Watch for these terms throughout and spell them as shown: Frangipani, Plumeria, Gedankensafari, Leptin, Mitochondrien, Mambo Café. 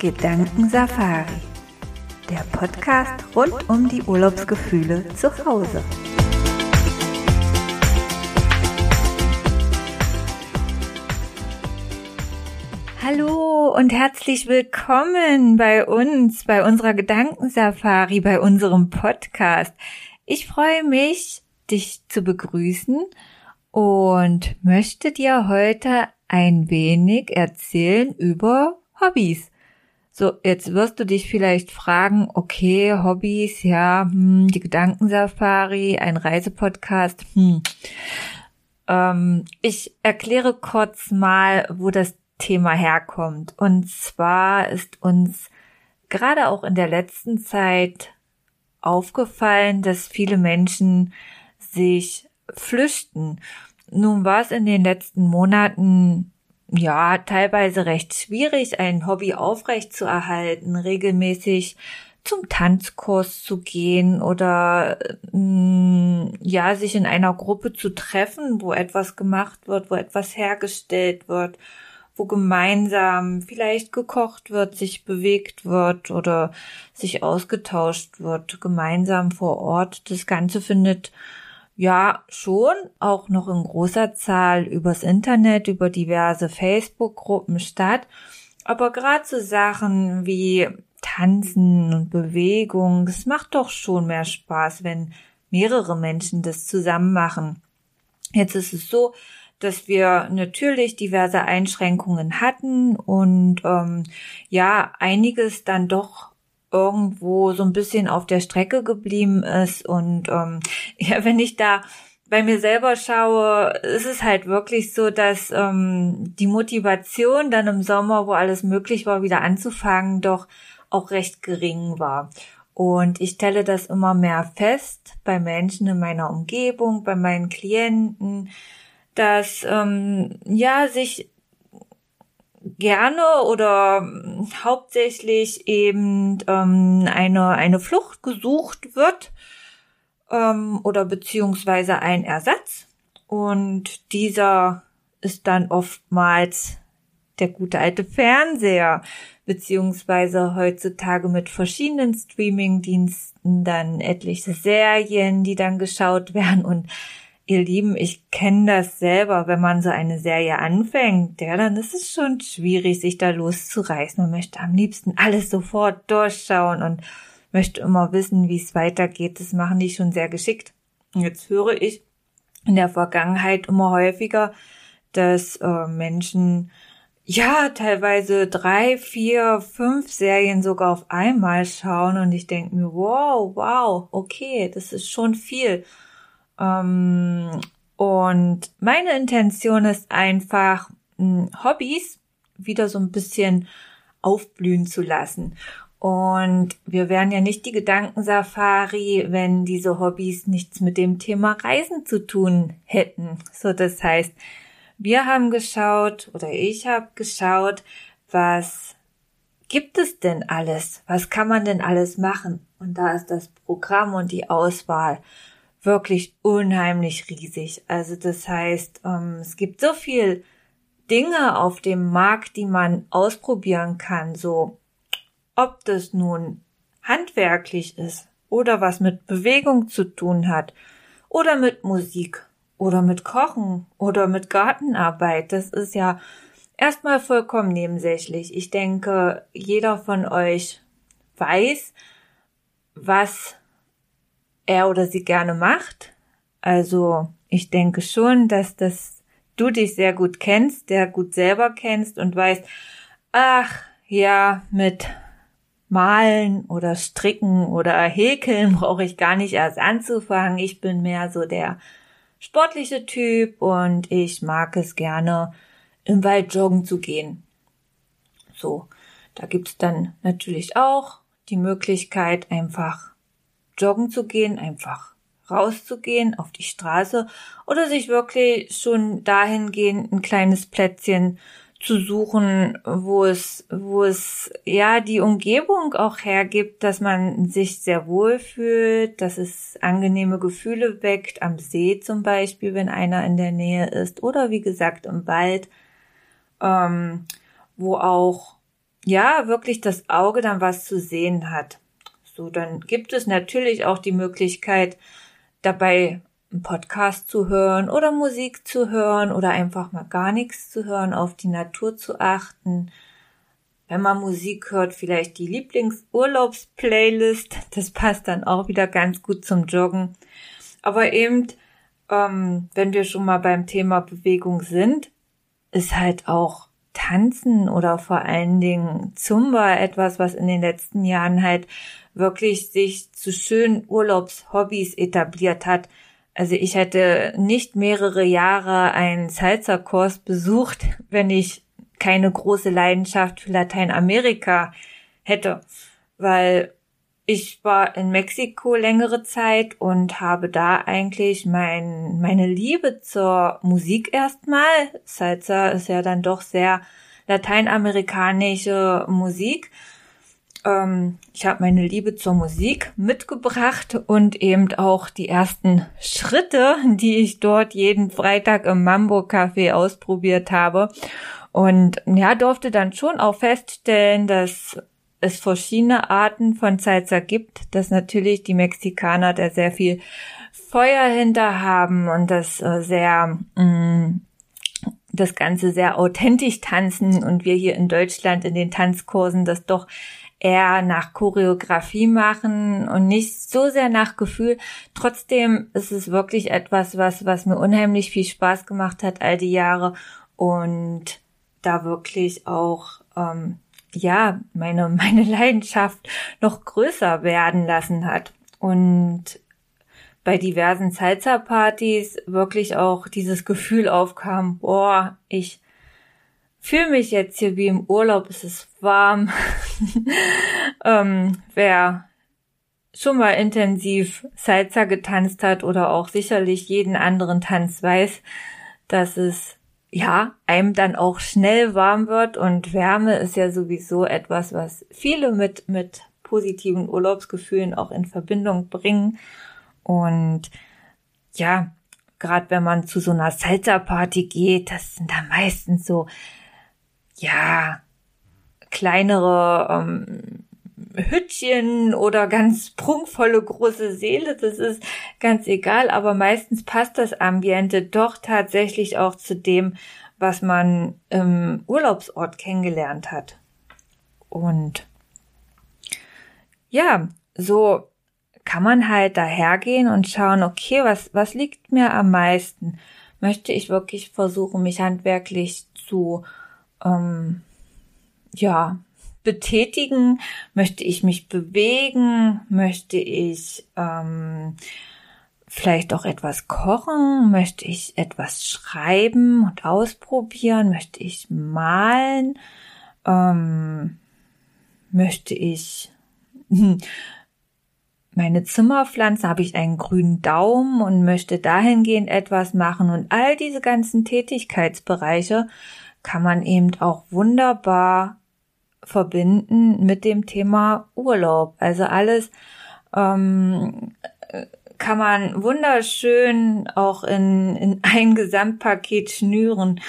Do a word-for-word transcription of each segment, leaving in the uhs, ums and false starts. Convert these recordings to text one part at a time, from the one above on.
Gedankensafari, der Podcast rund um die Urlaubsgefühle zu Hause. Hallo und herzlich willkommen bei uns, bei unserer Gedankensafari, bei unserem Podcast. Ich freue mich, dich zu begrüßen und möchte dir heute ein wenig erzählen über Hobbys. So, jetzt wirst du dich vielleicht fragen, okay, Hobbys, ja, hm, die Gedankensafari, ein Reisepodcast, hm. Ähm, ich erkläre kurz mal, wo das Thema herkommt. Und zwar ist uns gerade auch in der letzten Zeit aufgefallen, dass viele Menschen sich flüchten. Nun war es in den letzten Monaten ja teilweise recht schwierig, ein Hobby aufrechtzuerhalten, regelmäßig zum Tanzkurs zu gehen oder mh, ja sich in einer Gruppe zu treffen, wo etwas gemacht wird, wo etwas hergestellt wird, wo gemeinsam vielleicht gekocht wird, sich bewegt wird oder sich ausgetauscht wird, gemeinsam vor Ort. Das Ganze findet ja schon auch noch in großer Zahl übers Internet, über diverse Facebook-Gruppen statt. Aber gerade so Sachen wie Tanzen und Bewegung, das macht doch schon mehr Spaß, wenn mehrere Menschen das zusammen machen. Jetzt ist es so, dass wir natürlich diverse Einschränkungen hatten und ähm, ja, einiges dann doch irgendwo so ein bisschen auf der Strecke geblieben ist. Und ähm, ja, wenn ich da bei mir selber schaue, ist es halt wirklich so, dass ähm, die Motivation dann im Sommer, wo alles möglich war, wieder anzufangen, doch auch recht gering war. Und ich stelle das immer mehr fest bei Menschen in meiner Umgebung, bei meinen Klienten, dass ähm, ja sich gerne oder hauptsächlich eben ähm, eine eine Flucht gesucht wird ähm, oder beziehungsweise ein Ersatz, und dieser ist dann oftmals der gute alte Fernseher, beziehungsweise heutzutage mit verschiedenen Streaming-Diensten dann etliche Serien, die dann geschaut werden. Und ihr Lieben, ich kenne das selber, wenn man so eine Serie anfängt, ja, dann ist es schon schwierig, sich da loszureißen. Man möchte am liebsten alles sofort durchschauen und möchte immer wissen, wie es weitergeht. Das machen die schon sehr geschickt. Und jetzt höre ich in der Vergangenheit immer häufiger, dass äh, Menschen ja teilweise drei, vier, fünf Serien sogar auf einmal schauen. Und ich denke mir, wow, wow, okay, das ist schon viel. Und meine Intention ist einfach, Hobbys wieder so ein bisschen aufblühen zu lassen. Und wir wären ja nicht die Gedankensafari, wenn diese Hobbys nichts mit dem Thema Reisen zu tun hätten. So, das heißt, wir haben geschaut oder ich habe geschaut, was gibt es denn alles? Was kann man denn alles machen? Und da ist das Programm und die Auswahl wirklich unheimlich riesig. Also das heißt, es gibt so viel Dinge auf dem Markt, die man ausprobieren kann. So, ob das nun handwerklich ist oder was mit Bewegung zu tun hat oder mit Musik oder mit Kochen oder mit Gartenarbeit. Das ist ja erstmal vollkommen nebensächlich. Ich denke, jeder von euch weiß, was er oder sie gerne macht. Also ich denke schon, dass das du dich sehr gut kennst, sehr gut selber kennst und weißt, ach ja, mit Malen oder Stricken oder Häkeln brauche ich gar nicht erst anzufangen. Ich bin mehr so der sportliche Typ und ich mag es gerne, im Wald joggen zu gehen. So, da gibt's dann natürlich auch die Möglichkeit, einfach joggen zu gehen, einfach rauszugehen auf die Straße oder sich wirklich schon dahingehend ein kleines Plätzchen zu suchen, wo es, wo es ja die Umgebung auch hergibt, dass man sich sehr wohl fühlt, dass es angenehme Gefühle weckt, am See zum Beispiel, wenn einer in der Nähe ist, oder wie gesagt im Wald, ähm, wo auch ja wirklich das Auge dann was zu sehen hat. So, dann gibt es natürlich auch die Möglichkeit, dabei einen Podcast zu hören oder Musik zu hören oder einfach mal gar nichts zu hören, auf die Natur zu achten. Wenn man Musik hört, vielleicht die Lieblingsurlaubs-Playlist, das passt dann auch wieder ganz gut zum Joggen. Aber eben, ähm, wenn wir schon mal beim Thema Bewegung sind, ist halt auch Tanzen oder vor allen Dingen Zumba etwas, was in den letzten Jahren halt wirklich sich zu schönen Urlaubshobbys etabliert hat. Also ich hätte nicht mehrere Jahre einen Salsa-Kurs besucht, wenn ich keine große Leidenschaft für Lateinamerika hätte, weil ich war in Mexiko längere Zeit und habe da eigentlich mein, meine Liebe zur Musik erstmal. Salsa ist ja dann doch sehr lateinamerikanische Musik. Ähm, ich habe meine Liebe zur Musik mitgebracht und eben auch die ersten Schritte, die ich dort jeden Freitag im Mambo Café ausprobiert habe. Und ja, durfte dann schon auch feststellen, dass es verschiedene Arten von Salsa gibt, dass natürlich die Mexikaner da sehr viel Feuer hinter haben und das sehr, mh, das Ganze sehr authentisch tanzen und wir hier in Deutschland in den Tanzkursen das doch eher nach Choreografie machen und nicht so sehr nach Gefühl. Trotzdem ist es wirklich etwas, was, was mir unheimlich viel Spaß gemacht hat all die Jahre und da wirklich auch ähm, ja meine meine Leidenschaft noch größer werden lassen hat und bei diversen Salsa-Partys wirklich auch dieses Gefühl aufkam, boah, ich fühle mich jetzt hier wie im Urlaub, es ist warm. ähm, wer schon mal intensiv Salsa getanzt hat oder auch sicherlich jeden anderen Tanz weiß, dass es ja, einem dann auch schnell warm wird und Wärme ist ja sowieso etwas, was viele mit mit positiven Urlaubsgefühlen auch in Verbindung bringen und ja, gerade wenn man zu so einer Salsa-Party geht, das sind dann meistens so, ja, kleinere ähm, Hütchen oder ganz prunkvolle große Seele, das ist ganz egal, aber meistens passt das Ambiente doch tatsächlich auch zu dem, was man im Urlaubsort kennengelernt hat. Und ja, so kann man halt dahergehen und schauen, okay, was, was liegt mir am meisten? Möchte ich wirklich versuchen, mich handwerklich zu, ähm, ja, betätigen? Möchte ich mich bewegen? Möchte ich ähm, vielleicht auch etwas kochen? Möchte ich etwas schreiben und ausprobieren? Möchte ich malen? Ähm, möchte ich meine Zimmerpflanze? Habe ich einen grünen Daumen und möchte dahingehend etwas machen? Und all diese ganzen Tätigkeitsbereiche kann man eben auch wunderbar verbinden mit dem Thema Urlaub. Also alles ähm, kann man wunderschön auch in, in ein Gesamtpaket schnüren.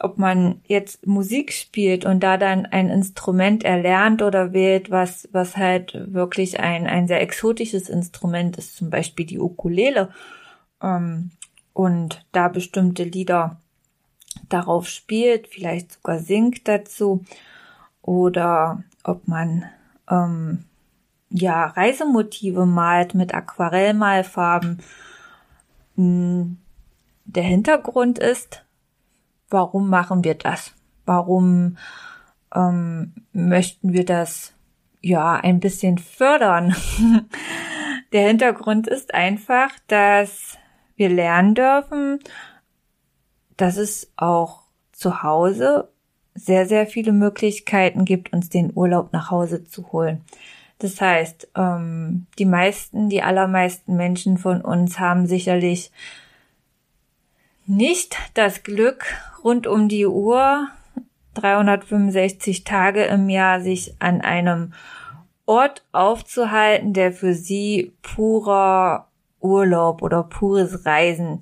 Ob man jetzt Musik spielt und da dann ein Instrument erlernt oder wählt, was was halt wirklich ein, ein sehr exotisches Instrument ist, zum Beispiel die Ukulele ähm, und da bestimmte Lieder darauf spielt, vielleicht sogar singt dazu. Oder ob man ähm, ja Reisemotive malt mit Aquarellmalfarben. Der Hintergrund ist, warum machen wir das? Warum ähm, möchten wir das ja ein bisschen fördern? Der Hintergrund ist einfach, dass wir lernen dürfen, dass es auch zu Hause sehr, sehr viele Möglichkeiten gibt, uns den Urlaub nach Hause zu holen. Das heißt, ähm, die meisten, die allermeisten Menschen von uns haben sicherlich nicht das Glück, rund um die Uhr, dreihundertfünfundsechzig Tage im Jahr, sich an einem Ort aufzuhalten, der für sie purer Urlaub oder pures Reisen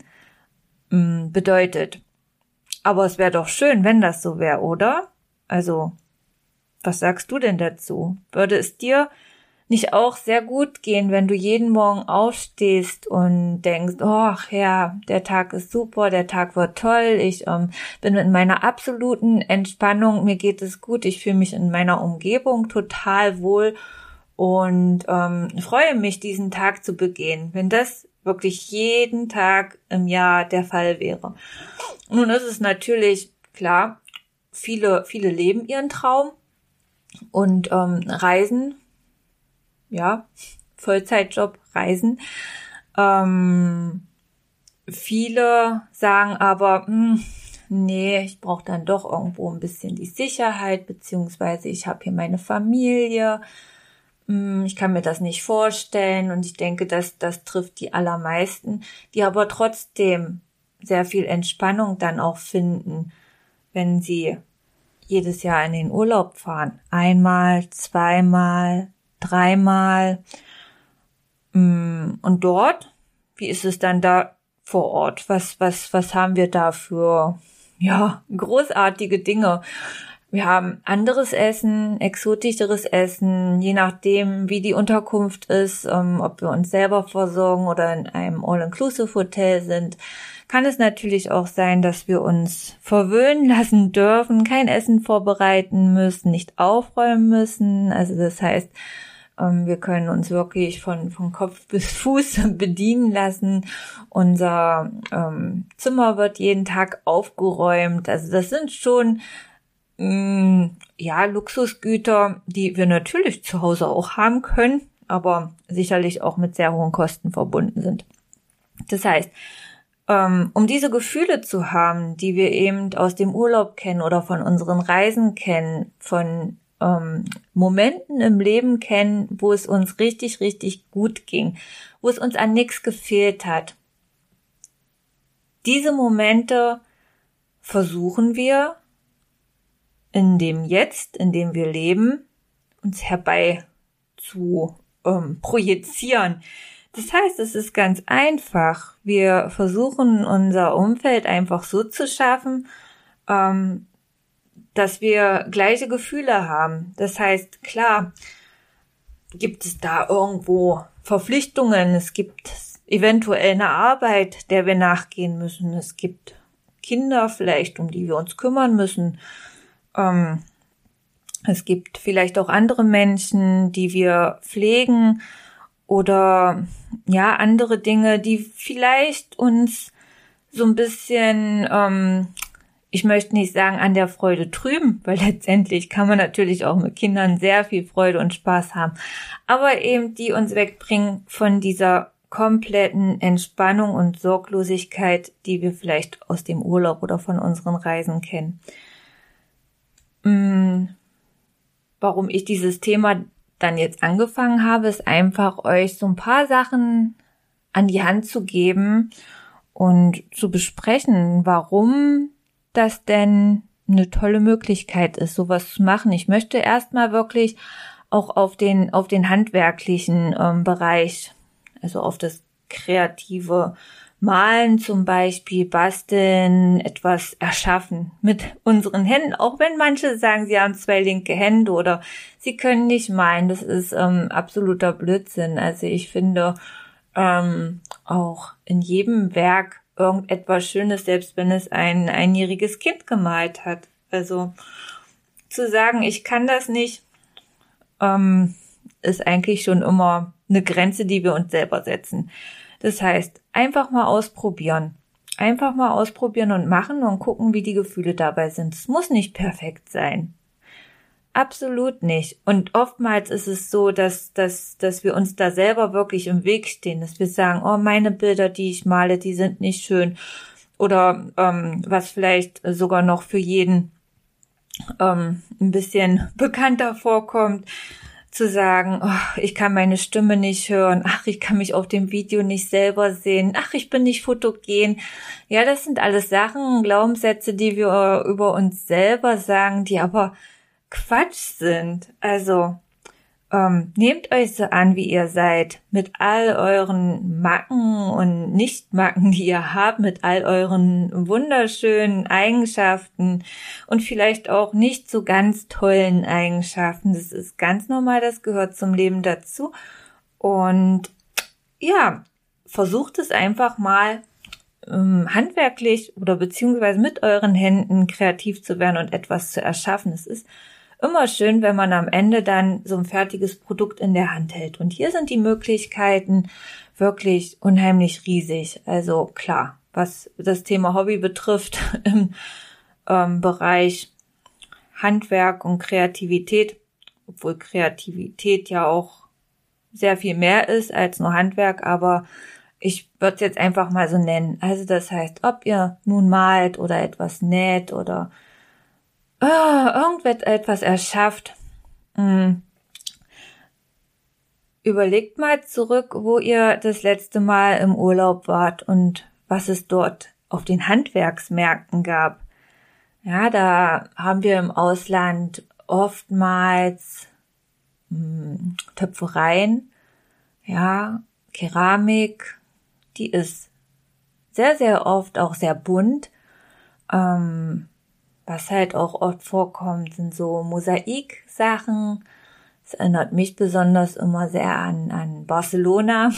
mh, bedeutet. Aber es wäre doch schön, wenn das so wäre, oder? Also Was sagst du denn dazu? Würde es dir nicht auch sehr gut gehen, wenn du jeden Morgen aufstehst und denkst, oh ja, der Tag ist super, der Tag wird toll, ich ähm, bin in meiner absoluten Entspannung, mir geht es gut, ich fühle mich in meiner Umgebung total wohl und ähm, freue mich, diesen Tag zu begehen, wenn das wirklich jeden Tag im Jahr der Fall wäre. Nun ist es natürlich klar, viele, viele leben ihren Traum und ähm, reisen, ja, Vollzeitjob, Reisen. Ähm, viele sagen aber, mh, nee, ich brauche dann doch irgendwo ein bisschen die Sicherheit, beziehungsweise ich habe hier meine Familie, mh, ich kann mir das nicht vorstellen und ich denke, dass das trifft die allermeisten, die aber trotzdem sehr viel Entspannung dann auch finden, wenn sie jedes Jahr in den Urlaub fahren. Einmal, zweimal, dreimal. Und dort, wie ist es dann da vor Ort? Was, was, was haben wir da für, ja, großartige Dinge? Wir haben anderes Essen, exotischeres Essen, je nachdem, wie die Unterkunft ist, ob wir uns selber versorgen oder in einem All-Inclusive-Hotel sind. Kann es natürlich auch sein, dass wir uns verwöhnen lassen dürfen, kein Essen vorbereiten müssen, nicht aufräumen müssen. Also das heißt, wir können uns wirklich von, von Kopf bis Fuß bedienen lassen. Unser ähm, Zimmer wird jeden Tag aufgeräumt. Also das sind schon mh, ja Luxusgüter, die wir natürlich zu Hause auch haben können, aber sicherlich auch mit sehr hohen Kosten verbunden sind. Das heißt, um diese Gefühle zu haben, die wir eben aus dem Urlaub kennen oder von unseren Reisen kennen, von ähm, Momenten im Leben kennen, wo es uns richtig, richtig gut ging, wo es uns an nichts gefehlt hat. Diese Momente versuchen wir in dem Jetzt, in dem wir leben, uns herbei zu ähm, projizieren. Das heißt, es ist ganz einfach. Wir versuchen, unser Umfeld einfach so zu schaffen, ähm, dass wir gleiche Gefühle haben. Das heißt, klar, gibt es da irgendwo Verpflichtungen, es gibt eventuell eine Arbeit, der wir nachgehen müssen, es gibt Kinder vielleicht, um die wir uns kümmern müssen, ähm, es gibt vielleicht auch andere Menschen, die wir pflegen, oder ja, andere Dinge, die vielleicht uns so ein bisschen, ähm, ich möchte nicht sagen, an der Freude trüben, weil letztendlich kann man natürlich auch mit Kindern sehr viel Freude und Spaß haben, aber eben die uns wegbringen von dieser kompletten Entspannung und Sorglosigkeit, die wir vielleicht aus dem Urlaub oder von unseren Reisen kennen. Hm, warum ich dieses Thema dann jetzt angefangen habe, ist einfach, euch so ein paar Sachen an die Hand zu geben und zu besprechen, warum das denn eine tolle Möglichkeit ist, sowas zu machen. Ich möchte erstmal wirklich auch auf den auf den handwerklichen ähm, Bereich, also auf das kreative Malen zum Beispiel, basteln, etwas erschaffen mit unseren Händen, auch wenn manche sagen, sie haben zwei linke Hände oder sie können nicht malen, das ist ähm, absoluter Blödsinn. Also ich finde ähm, auch in jedem Werk irgendetwas Schönes, selbst wenn es ein einjähriges Kind gemalt hat. Also zu sagen, ich kann das nicht, ähm, ist eigentlich schon immer eine Grenze, die wir uns selber setzen. Das heißt, einfach mal ausprobieren. Einfach mal ausprobieren und machen und gucken, wie die Gefühle dabei sind. Es muss nicht perfekt sein. Absolut nicht. Und oftmals ist es so, dass, dass, dass wir uns da selber wirklich im Weg stehen. Dass wir sagen, oh, meine Bilder, die ich male, die sind nicht schön. Oder ähm, was vielleicht sogar noch für jeden ähm, ein bisschen bekannter vorkommt. Zu sagen, oh, ich kann meine Stimme nicht hören, ach, ich kann mich auf dem Video nicht selber sehen, ach, ich bin nicht fotogen. Ja, das sind alles Sachen, Glaubenssätze, die wir über uns selber sagen, die aber Quatsch sind. Also Ähm, nehmt euch so an, wie ihr seid, mit all euren Macken und Nichtmacken, die ihr habt, mit all euren wunderschönen Eigenschaften und vielleicht auch nicht so ganz tollen Eigenschaften. Das ist ganz normal, das gehört zum Leben dazu. Und ja, versucht es einfach mal ähm, handwerklich oder beziehungsweise mit euren Händen kreativ zu werden und etwas zu erschaffen. Es ist immer schön, wenn man am Ende dann so ein fertiges Produkt in der Hand hält. Und hier sind die Möglichkeiten wirklich unheimlich riesig. Also klar, was das Thema Hobby betrifft, im ähm, Bereich Handwerk und Kreativität, obwohl Kreativität ja auch sehr viel mehr ist als nur Handwerk, aber ich würde es jetzt einfach mal so nennen. Also das heißt, ob ihr nun malt oder etwas näht oder Oh, irgendetwas erschafft. Hm. Überlegt mal zurück, wo ihr das letzte Mal im Urlaub wart und was es dort auf den Handwerksmärkten gab. Ja, da haben wir im Ausland oftmals hm, Töpfereien, ja, Keramik, die ist sehr, sehr oft auch sehr bunt. Ähm, Was halt auch oft vorkommt, sind so Mosaik-Sachen. Das erinnert mich besonders immer sehr an, an Barcelona.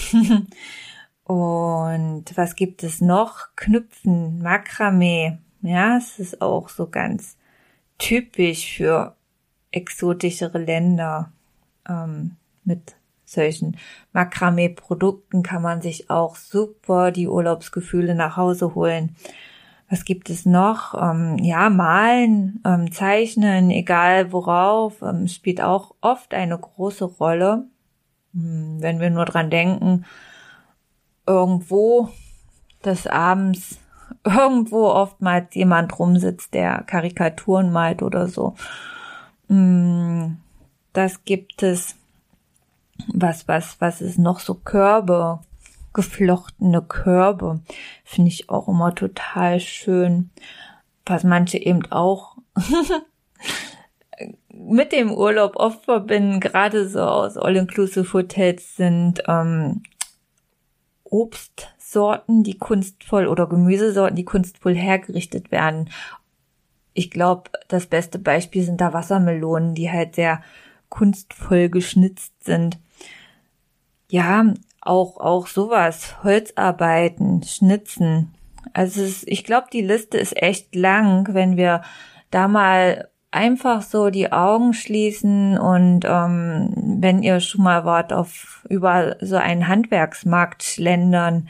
Und was gibt es noch? Knüpfen, Makramee. Ja, es ist auch so ganz typisch für exotischere Länder. Ähm, mit solchen Makramee-Produkten kann man sich auch super die Urlaubsgefühle nach Hause holen. Was gibt es noch? Ähm, ja, malen, ähm, zeichnen, egal worauf, ähm, spielt auch oft eine große Rolle. Hm, wenn wir nur dran denken, irgendwo, dass abends irgendwo oftmals jemand rumsitzt, der Karikaturen malt oder so. Hm, das gibt es. Was, was, was ist noch so? Körbe. Geflochtene Körbe finde ich auch immer total schön, was manche eben auch mit dem Urlaub oft verbinden, gerade so aus All-Inclusive-Hotels sind ähm, Obstsorten, die kunstvoll oder Gemüsesorten, die kunstvoll hergerichtet werden. Ich glaube, das beste Beispiel sind da Wassermelonen, die halt sehr kunstvoll geschnitzt sind. Ja, Auch, auch sowas, Holzarbeiten, Schnitzen. Also es, ich glaube, die Liste ist echt lang, wenn wir da mal einfach so die Augen schließen und ähm, wenn ihr schon mal wart auf über so einen Handwerksmarkt schlendern,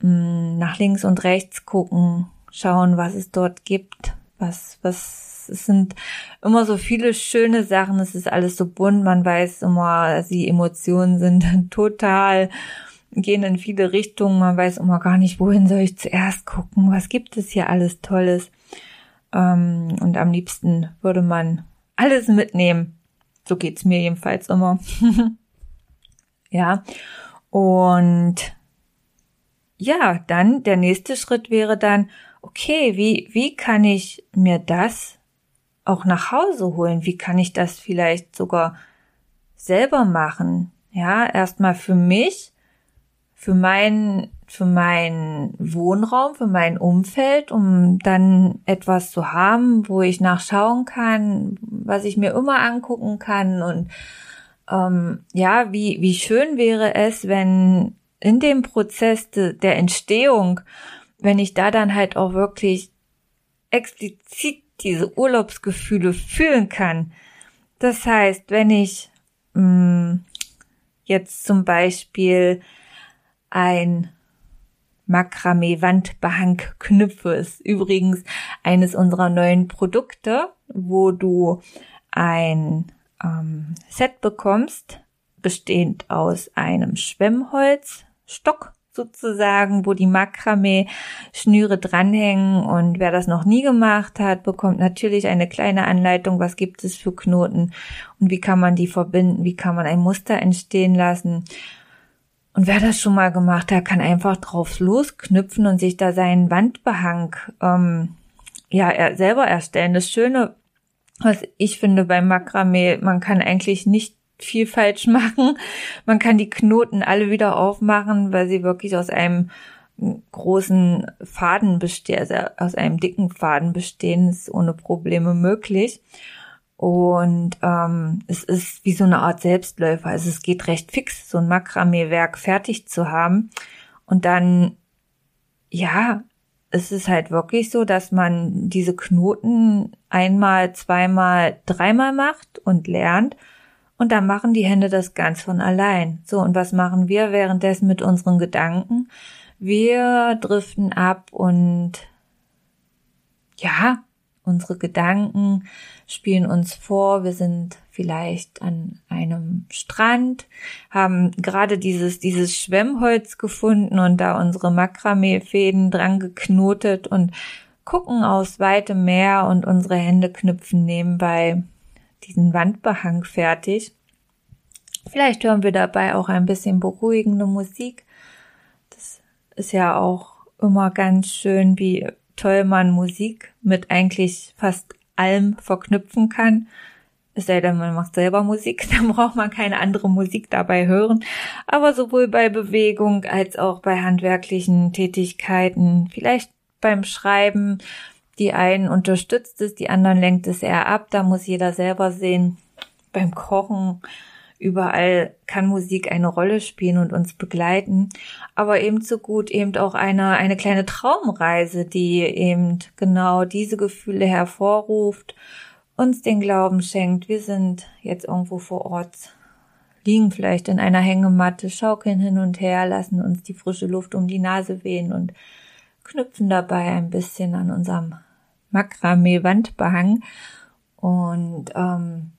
mh, nach links und rechts gucken, schauen, was es dort gibt, was, was, es sind immer so viele schöne Sachen, es ist alles so bunt, man weiß immer, dass die Emotionen sind total, gehen in viele Richtungen, man weiß immer gar nicht, wohin soll ich zuerst gucken, was gibt es hier alles Tolles, und am liebsten würde man alles mitnehmen, so geht's mir jedenfalls immer. Ja, und ja, dann der nächste Schritt wäre dann, okay, wie, wie kann ich mir das auch nach Hause holen? Wie kann ich das vielleicht sogar selber machen? Ja, erstmal für mich, für meinen, für meinen Wohnraum, für mein Umfeld, um dann etwas zu haben, wo ich nachschauen kann, was ich mir immer angucken kann. Und ähm, ja, wie, wie schön wäre es, wenn in dem Prozess de, der Entstehung, wenn ich da dann halt auch wirklich explizit diese Urlaubsgefühle fühlen kann. Das heißt, wenn ich mh, jetzt zum Beispiel ein Makramee-Wandbehang knüpfe, ist übrigens eines unserer neuen Produkte, wo du ein ähm, Set bekommst, bestehend aus einem Schwemmholzstock sozusagen, wo die Makramee-Schnüre dranhängen, und wer das noch nie gemacht hat, bekommt natürlich eine kleine Anleitung, was gibt es für Knoten und wie kann man die verbinden, wie kann man ein Muster entstehen lassen, und wer das schon mal gemacht hat, kann einfach drauf losknüpfen und sich da seinen Wandbehang ähm, ja er, selber erstellen. Das Schöne, was ich finde beim Makramee, man kann eigentlich nicht viel falsch machen. Man kann die Knoten alle wieder aufmachen, weil sie wirklich aus einem großen Faden bestehen, also aus einem dicken Faden bestehen, ist ohne Probleme möglich. Und ähm, es ist wie so eine Art Selbstläufer. Also es geht recht fix, so ein Makramee-Werk fertig zu haben. Und dann, ja, es ist halt wirklich so, dass man diese Knoten einmal, zweimal, dreimal macht und lernt. Und dann machen die Hände das ganz von allein. So, und was machen wir währenddessen mit unseren Gedanken? Wir driften ab und ja, unsere Gedanken spielen uns vor. Wir sind vielleicht an einem Strand, haben gerade dieses dieses Schwemmholz gefunden und da unsere Makramee-Fäden dran geknotet und gucken aufs weite Meer und unsere Hände knüpfen nebenbei diesen Wandbehang fertig. Vielleicht hören wir dabei auch ein bisschen beruhigende Musik. Das ist ja auch immer ganz schön, wie toll man Musik mit eigentlich fast allem verknüpfen kann. Es sei denn, man macht selber Musik, dann braucht man keine andere Musik dabei hören. Aber sowohl bei Bewegung als auch bei handwerklichen Tätigkeiten, vielleicht beim Schreiben, die einen unterstützt es, die anderen lenkt es eher ab. Da muss jeder selber sehen. Beim Kochen, überall kann Musik eine Rolle spielen und uns begleiten. Aber ebenso gut eben auch eine, eine kleine Traumreise, die eben genau diese Gefühle hervorruft, uns den Glauben schenkt. Wir sind jetzt irgendwo vor Ort, liegen vielleicht in einer Hängematte, schaukeln hin und her, lassen uns die frische Luft um die Nase wehen und knüpfen dabei ein bisschen an unserem Makramee-Wandbehang. Und ähm,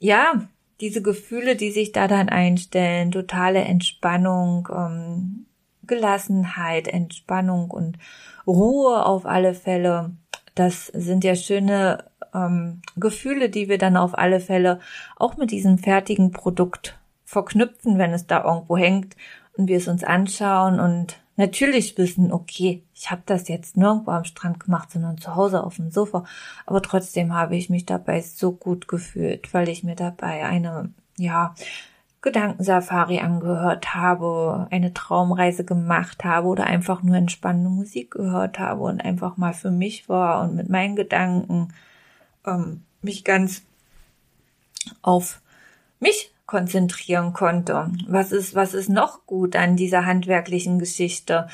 ja, diese Gefühle, die sich da dann einstellen, totale Entspannung, ähm, Gelassenheit, Entspannung und Ruhe auf alle Fälle, das sind ja schöne ähm, Gefühle, die wir dann auf alle Fälle auch mit diesem fertigen Produkt verknüpfen, wenn es da irgendwo hängt und wir es uns anschauen und natürlich wissen, okay, ich habe das jetzt nirgendwo am Strand gemacht, sondern zu Hause auf dem Sofa. Aber trotzdem habe ich mich dabei so gut gefühlt, weil ich mir dabei eine, ja, Gedankensafari angehört habe, eine Traumreise gemacht habe oder einfach nur entspannende Musik gehört habe und einfach mal für mich war und mit meinen Gedanken ähm, mich ganz auf mich konzentrieren konnte. Was ist, was ist noch gut an dieser handwerklichen Geschichte?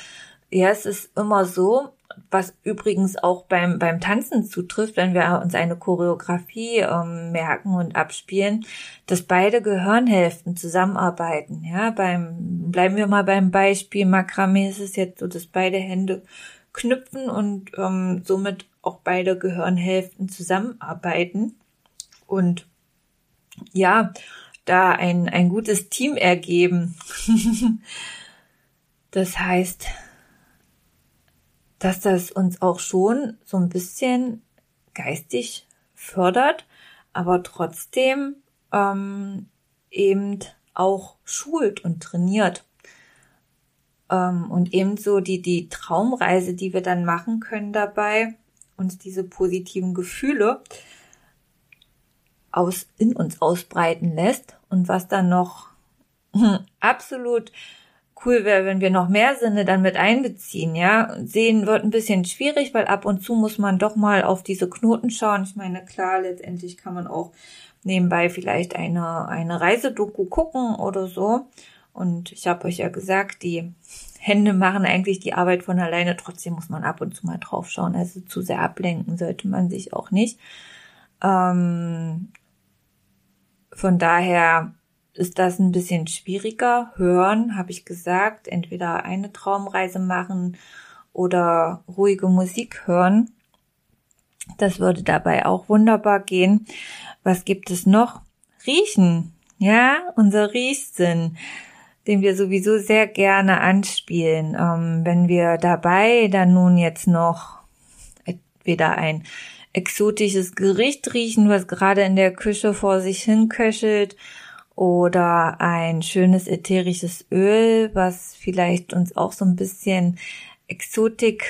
Ja, es ist immer so, was übrigens auch beim, beim Tanzen zutrifft, wenn wir uns eine Choreografie ähm, merken und abspielen, dass beide Gehirnhälften zusammenarbeiten. Ja, beim, bleiben wir mal beim Beispiel Makramee, ist es jetzt so, dass beide Hände knüpfen und ähm, somit auch beide Gehirnhälften zusammenarbeiten. Und ja, da ein, ein gutes Team ergeben. Das heißt, dass das uns auch schon so ein bisschen geistig fördert, aber trotzdem ähm, eben auch schult und trainiert. Ähm, und ebenso die, die Traumreise, die wir dann machen können dabei, uns diese positiven Gefühle aus in uns ausbreiten lässt. Und was dann noch absolut cool wäre, wenn wir noch mehr Sinne dann mit einbeziehen, ja. Sehen wird ein bisschen schwierig, weil ab und zu muss man doch mal auf diese Knoten schauen. Ich meine, klar, letztendlich kann man auch nebenbei vielleicht eine, eine Reisedoku gucken oder so. Und ich habe euch ja gesagt, die Hände machen eigentlich die Arbeit von alleine. Trotzdem muss man ab und zu mal drauf schauen. Also zu sehr ablenken sollte man sich auch nicht. Ähm, Von daher ist das ein bisschen schwieriger. Hören, habe ich gesagt, entweder eine Traumreise machen oder ruhige Musik hören. Das würde dabei auch wunderbar gehen. Was gibt es noch? Riechen, ja, unser Riechsinn, den wir sowieso sehr gerne anspielen. Ähm, wenn wir dabei dann nun jetzt noch entweder ein exotisches Gericht riechen, was gerade in der Küche vor sich hin köchelt, oder ein schönes ätherisches Öl, was vielleicht uns auch so ein bisschen Exotik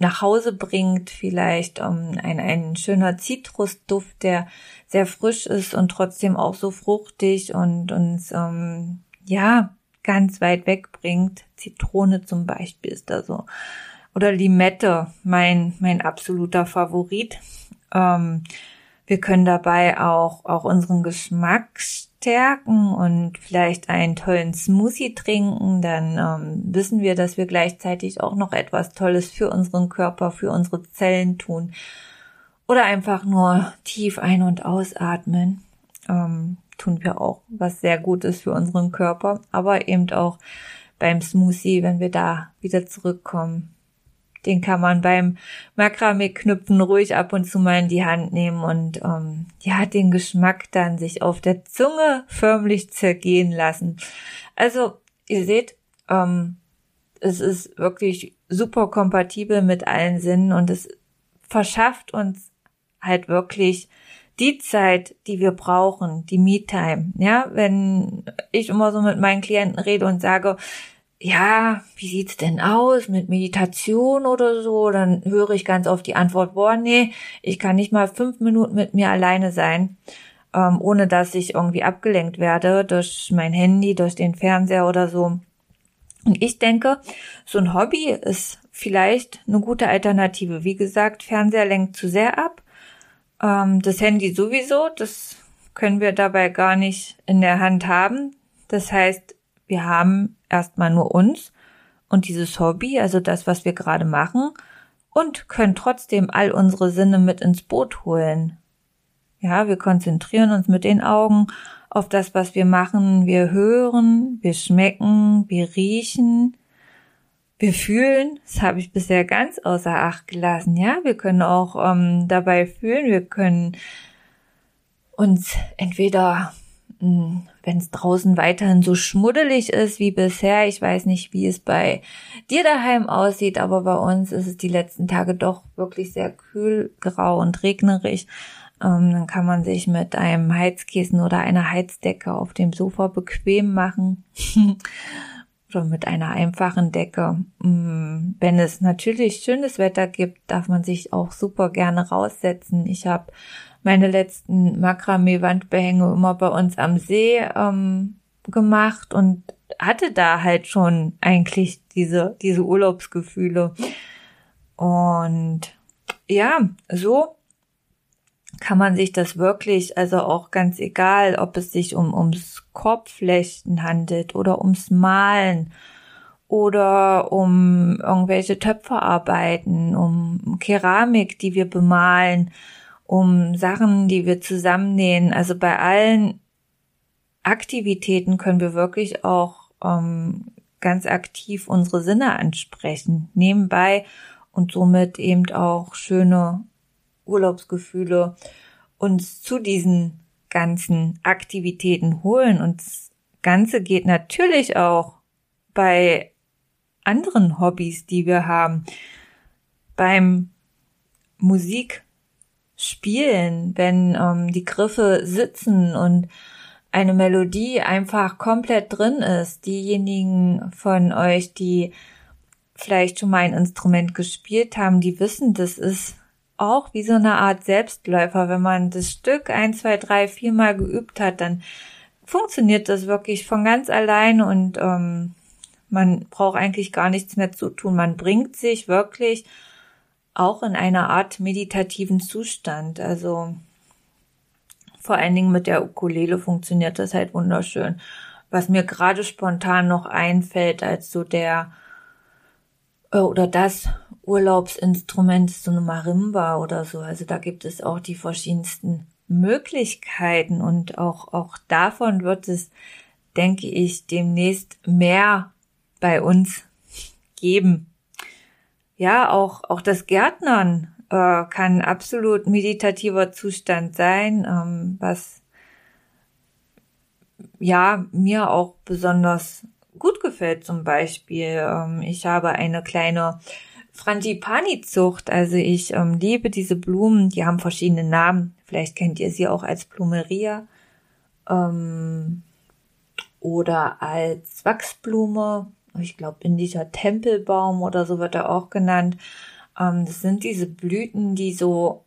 nach Hause bringt, vielleicht um, ein, ein schöner Zitrusduft, der sehr frisch ist und trotzdem auch so fruchtig und uns um, ja ganz weit weg bringt. Zitrone zum Beispiel ist da so. Oder Limette, mein mein absoluter Favorit. Ähm, wir können dabei auch auch unseren Geschmack stärken und vielleicht einen tollen Smoothie trinken. Dann ähm, wissen wir, dass wir gleichzeitig auch noch etwas Tolles für unseren Körper, für unsere Zellen tun. Oder einfach nur tief ein- und ausatmen. Ähm, tun wir auch, was sehr gut ist für unseren Körper. Aber eben auch beim Smoothie, wenn wir da wieder zurückkommen. Den kann man beim Makramee-Knüpfen ruhig ab und zu mal in die Hand nehmen und ähm, ja, den Geschmack dann sich auf der Zunge förmlich zergehen lassen. Also ihr seht, ähm, es ist wirklich super kompatibel mit allen Sinnen und es verschafft uns halt wirklich die Zeit, die wir brauchen, die Me-Time. Ja, wenn ich immer so mit meinen Klienten rede und sage, ja, wie sieht's denn aus mit Meditation oder so? Dann höre ich ganz oft die Antwort, boah, nee, ich kann nicht mal fünf Minuten mit mir alleine sein, ähm, ohne dass ich irgendwie abgelenkt werde durch mein Handy, durch den Fernseher oder so. Und ich denke, so ein Hobby ist vielleicht eine gute Alternative. Wie gesagt, Fernseher lenkt zu sehr ab, ähm, das Handy sowieso, das können wir dabei gar nicht in der Hand haben. Das heißt, wir haben erstmal nur uns und dieses Hobby, also das, was wir gerade machen, und können trotzdem all unsere Sinne mit ins Boot holen. Ja, wir konzentrieren uns mit den Augen auf das, was wir machen. Wir hören, wir schmecken, wir riechen, wir fühlen. Das habe ich bisher ganz außer Acht gelassen. Ja, wir können auch ähm, dabei fühlen. Wir können uns entweder, wenn es draußen weiterhin so schmuddelig ist wie bisher, ich weiß nicht, wie es bei dir daheim aussieht, aber bei uns ist es die letzten Tage doch wirklich sehr kühl, grau und regnerisch. Ähm, dann kann man sich mit einem Heizkissen oder einer Heizdecke auf dem Sofa bequem machen oder mit einer einfachen Decke. Wenn es natürlich schönes Wetter gibt, darf man sich auch super gerne raussetzen. Ich habe meine letzten Makramee-Wandbehänge immer bei uns am See ähm, gemacht und hatte da halt schon eigentlich diese diese Urlaubsgefühle. Und ja, so kann man sich das wirklich, also auch ganz egal, ob es sich um ums Korbflechten handelt oder ums Malen oder um irgendwelche Töpferarbeiten, um Keramik, die wir bemalen, um Sachen, die wir zusammennähen. Also bei allen Aktivitäten können wir wirklich auch ähm, ganz aktiv unsere Sinne ansprechen, nebenbei und somit eben auch schöne Urlaubsgefühle uns zu diesen ganzen Aktivitäten holen. Und das Ganze geht natürlich auch bei anderen Hobbys, die wir haben, beim Musik spielen, wenn ähm, die Griffe sitzen und eine Melodie einfach komplett drin ist. Diejenigen von euch, die vielleicht schon mal ein Instrument gespielt haben, die wissen, das ist auch wie so eine Art Selbstläufer. Wenn man das Stück ein, zwei, drei, vier Mal geübt hat, dann funktioniert das wirklich von ganz allein und ähm, man braucht eigentlich gar nichts mehr zu tun. Man bringt sich wirklich auch in einer Art meditativen Zustand. Also vor allen Dingen mit der Ukulele funktioniert das halt wunderschön. Was mir gerade spontan noch einfällt, als so der oder das Urlaubsinstrument ist so eine Marimba oder so. Also da gibt es auch die verschiedensten Möglichkeiten und auch auch davon wird es, denke ich, demnächst mehr bei uns geben. Ja, auch auch das Gärtnern äh, kann absolut meditativer Zustand sein, ähm, was ja mir auch besonders gut gefällt zum Beispiel. Ähm, ich habe eine kleine Frangipani-Zucht, also ich ähm, liebe diese Blumen, die haben verschiedene Namen, vielleicht kennt ihr sie auch als Plumeria ähm, oder als Wachsblume. Ich glaube, indischer Tempelbaum oder so wird er auch genannt. Ähm, das sind diese Blüten, die so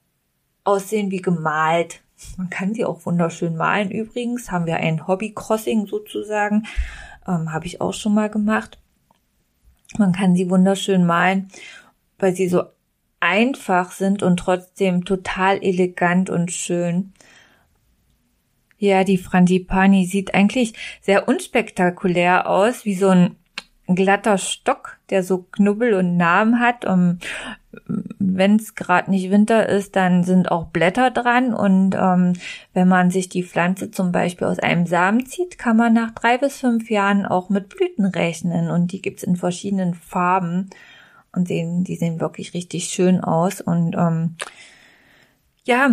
aussehen wie gemalt. Man kann sie auch wunderschön malen. Übrigens haben wir ein Hobby-Crossing sozusagen. Ähm, habe ich auch schon mal gemacht. Man kann sie wunderschön malen, weil sie so einfach sind und trotzdem total elegant und schön. Ja, die Frangipani sieht eigentlich sehr unspektakulär aus, wie so ein glatter Stock, der so Knubbel und Narben hat. Und wenn es gerade nicht Winter ist, dann sind auch Blätter dran. Und ähm, wenn man sich die Pflanze zum Beispiel aus einem Samen zieht, kann man nach drei bis fünf Jahren auch mit Blüten rechnen. Und die gibt's in verschiedenen Farben und sehen, die sehen wirklich richtig schön aus. Und ähm, ja,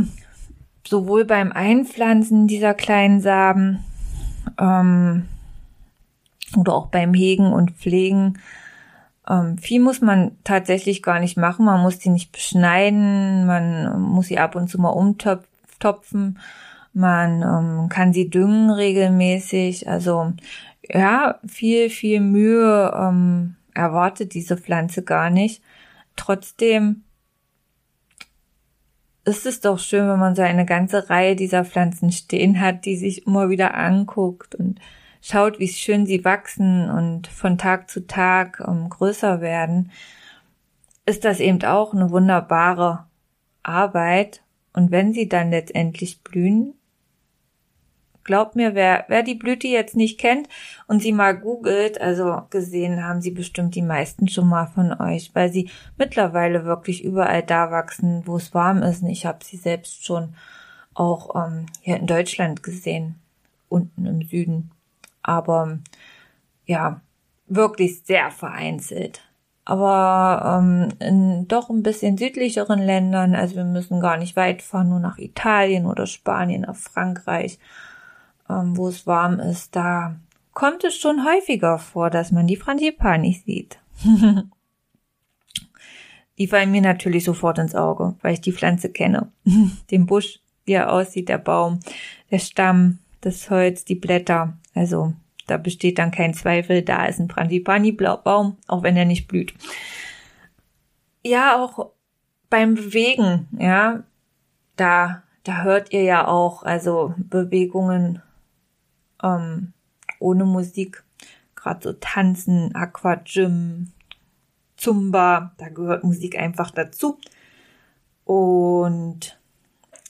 sowohl beim Einpflanzen dieser kleinen Samen ähm, oder auch beim Hegen und Pflegen. Ähm, viel muss man tatsächlich gar nicht machen. Man muss die nicht beschneiden. Man muss sie ab und zu mal umtopfen. Man ähm, kann sie düngen regelmäßig. Also ja, viel, viel Mühe ähm, erwartet diese Pflanze gar nicht. Trotzdem ist es doch schön, wenn man so eine ganze Reihe dieser Pflanzen stehen hat, die sich immer wieder anguckt und schaut, wie schön sie wachsen und von Tag zu Tag um, größer werden, ist das eben auch eine wunderbare Arbeit. Und wenn sie dann letztendlich blühen, glaubt mir, wer, wer die Blüte jetzt nicht kennt und sie mal googelt, also gesehen haben sie bestimmt die meisten schon mal von euch, weil sie mittlerweile wirklich überall da wachsen, wo es warm ist. Und ich habe sie selbst schon auch ähm, hier in Deutschland gesehen, unten im Süden. Aber ja, wirklich sehr vereinzelt. Aber ähm, in doch ein bisschen südlicheren Ländern, also wir müssen gar nicht weit fahren, nur nach Italien oder Spanien, nach Frankreich, ähm, wo es warm ist, da kommt es schon häufiger vor, dass man die Frangipani sieht. Die fallen mir natürlich sofort ins Auge, weil ich die Pflanze kenne. Den Busch, wie er aussieht, der Baum, der Stamm, das Holz, die Blätter. Also da besteht dann kein Zweifel, da ist ein Frangipani-Baum, auch wenn er nicht blüht. Ja, auch beim Bewegen, ja, da da hört ihr ja auch, also Bewegungen ähm, ohne Musik, gerade so Tanzen, Aquagym, Zumba, da gehört Musik einfach dazu. Und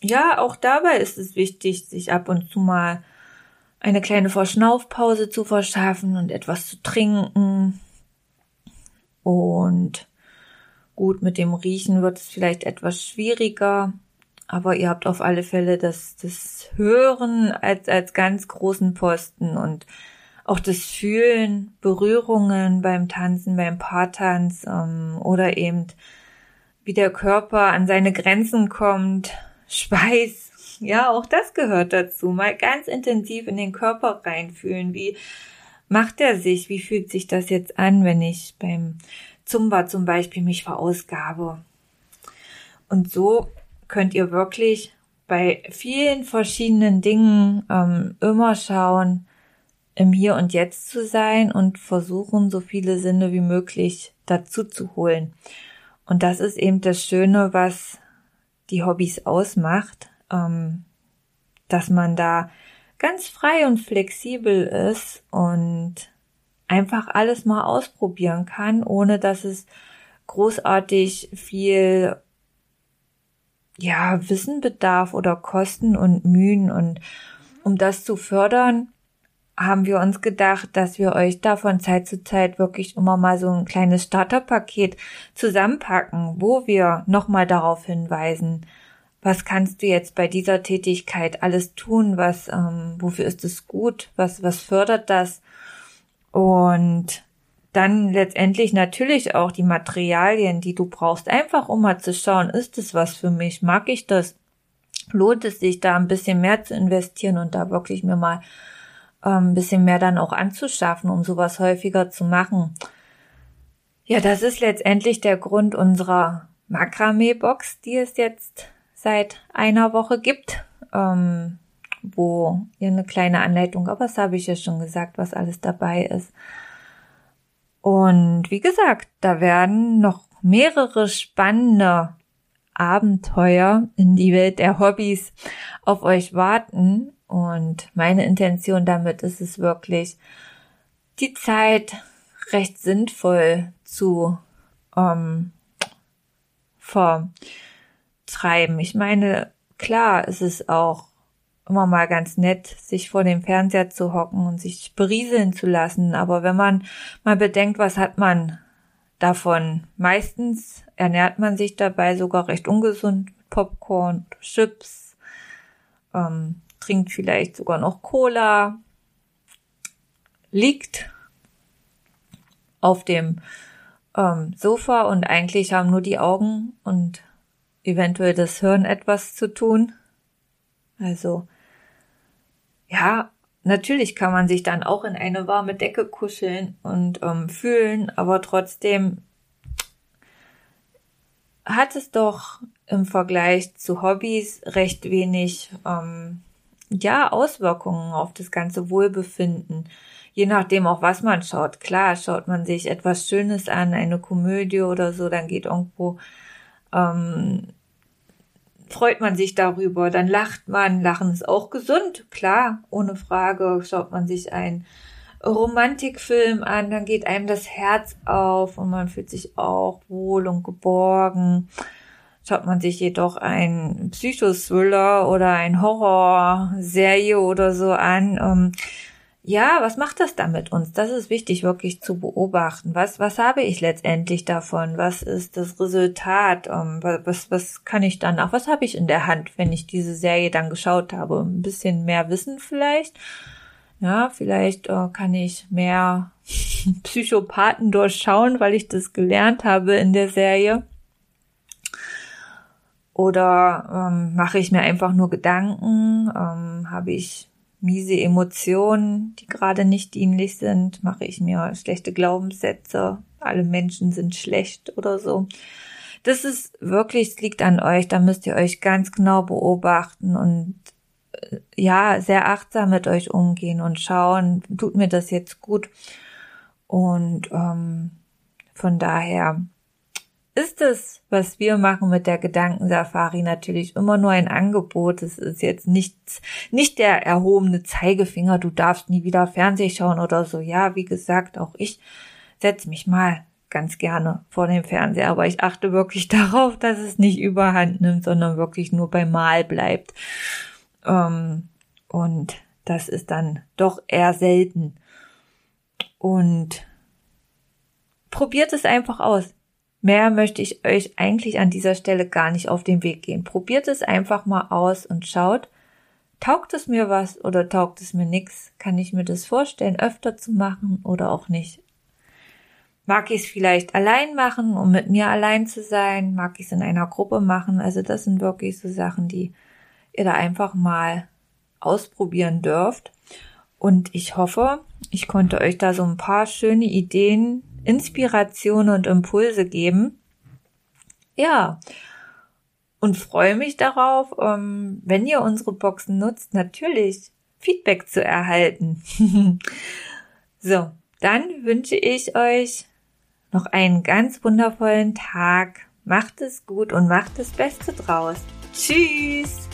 ja, auch dabei ist es wichtig, sich ab und zu mal eine kleine Verschnaufpause zu verschaffen und etwas zu trinken. Und gut, mit dem Riechen wird es vielleicht etwas schwieriger, aber ihr habt auf alle Fälle das, das Hören als, als ganz großen Posten und auch das Fühlen, Berührungen beim Tanzen, beim Paartanz ähm, oder eben wie der Körper an seine Grenzen kommt, Schweiß. Ja, auch das gehört dazu. Mal ganz intensiv in den Körper reinfühlen. Wie macht er sich? Wie fühlt sich das jetzt an, wenn ich beim Zumba zum Beispiel mich verausgabe? Und so könnt ihr wirklich bei vielen verschiedenen Dingen ähm, immer schauen, im Hier und Jetzt zu sein und versuchen, so viele Sinne wie möglich dazu zu holen. Und das ist eben das Schöne, was die Hobbys ausmacht. Dass man da ganz frei und flexibel ist und einfach alles mal ausprobieren kann, ohne dass es großartig viel, ja, Wissen bedarf oder Kosten und Mühen. Und um das zu fördern, haben wir uns gedacht, dass wir euch da von Zeit zu Zeit wirklich immer mal so ein kleines Starterpaket zusammenpacken, wo wir nochmal darauf hinweisen, was kannst du jetzt bei dieser Tätigkeit alles tun? Was, ähm, wofür ist es gut? Was, was fördert das? Und dann letztendlich natürlich auch die Materialien, die du brauchst, einfach um mal zu schauen, ist es was für mich? Mag ich das? Lohnt es sich, da ein bisschen mehr zu investieren und da wirklich mir mal ähm, ein bisschen mehr dann auch anzuschaffen, um sowas häufiger zu machen? Ja, das ist letztendlich der Grund unserer Makramee-Box, die es jetzt seit einer Woche gibt, ähm, wo ihr eine kleine Anleitung, aber das habe ich ja schon gesagt, was alles dabei ist. Und wie gesagt, da werden noch mehrere spannende Abenteuer in die Welt der Hobbys auf euch warten. Und meine Intention damit ist es wirklich, die Zeit recht sinnvoll zu ähm, vertreiben. Ich meine, klar ist es auch immer mal ganz nett, sich vor dem Fernseher zu hocken und sich berieseln zu lassen. Aber wenn man mal bedenkt, was hat man davon? Meistens ernährt man sich dabei sogar recht ungesund, Popcorn, Chips, ähm, trinkt vielleicht sogar noch Cola, liegt auf dem ähm, Sofa und eigentlich haben nur die Augen und eventuell das Hirn etwas zu tun. Also ja, natürlich kann man sich dann auch in eine warme Decke kuscheln und ähm, fühlen, aber trotzdem hat es doch im Vergleich zu Hobbys recht wenig ähm, ja, Auswirkungen auf das ganze Wohlbefinden. Je nachdem auch, was man schaut. Klar, schaut man sich etwas Schönes an, eine Komödie oder so, dann geht irgendwo, ähm, freut man sich darüber, dann lacht man. Lachen ist auch gesund, klar, ohne Frage. Schaut man sich einen Romantikfilm an, dann geht einem das Herz auf und man fühlt sich auch wohl und geborgen. Schaut man sich jedoch einen Psychothriller oder eine Horrorserie oder so an, ähm, ja, was macht das dann mit uns? Das ist wichtig, wirklich zu beobachten. Was, was habe ich letztendlich davon? Was ist das Resultat? Was, was kann ich danach? Was habe ich in der Hand, wenn ich diese Serie dann geschaut habe? Ein bisschen mehr Wissen vielleicht. Ja, vielleicht äh, kann ich mehr Psychopathen durchschauen, weil ich das gelernt habe in der Serie. Oder ähm, mache ich mir einfach nur Gedanken? Ähm, habe ich miese Emotionen, die gerade nicht dienlich sind, mache ich mir schlechte Glaubenssätze, alle Menschen sind schlecht oder so. Das ist wirklich, es liegt an euch, da müsst ihr euch ganz genau beobachten und ja, sehr achtsam mit euch umgehen und schauen, tut mir das jetzt gut? Und ähm, von daher ist es, was wir machen mit der Gedankensafari, natürlich immer nur ein Angebot. Es ist jetzt nichts, nicht der erhobene Zeigefinger, du darfst nie wieder Fernseh schauen oder so. Ja, wie gesagt, auch ich setze mich mal ganz gerne vor den Fernseher, aber ich achte wirklich darauf, dass es nicht überhand nimmt, sondern wirklich nur beim Mal bleibt. Ähm, und das ist dann doch eher selten. Und probiert es einfach aus. Mehr möchte ich euch eigentlich an dieser Stelle gar nicht auf den Weg gehen. Probiert es einfach mal aus und schaut, taugt es mir was oder taugt es mir nichts? Kann ich mir das vorstellen, öfter zu machen oder auch nicht? Mag ich es vielleicht allein machen, um mit mir allein zu sein? Mag ich es in einer Gruppe machen? Also das sind wirklich so Sachen, die ihr da einfach mal ausprobieren dürft. Und ich hoffe, ich konnte euch da so ein paar schöne Ideen, Inspirationen und Impulse geben. Ja, und freue mich darauf, wenn ihr unsere Boxen nutzt, natürlich Feedback zu erhalten. So, dann wünsche ich euch noch einen ganz wundervollen Tag. Macht es gut und macht das Beste draus. Tschüss!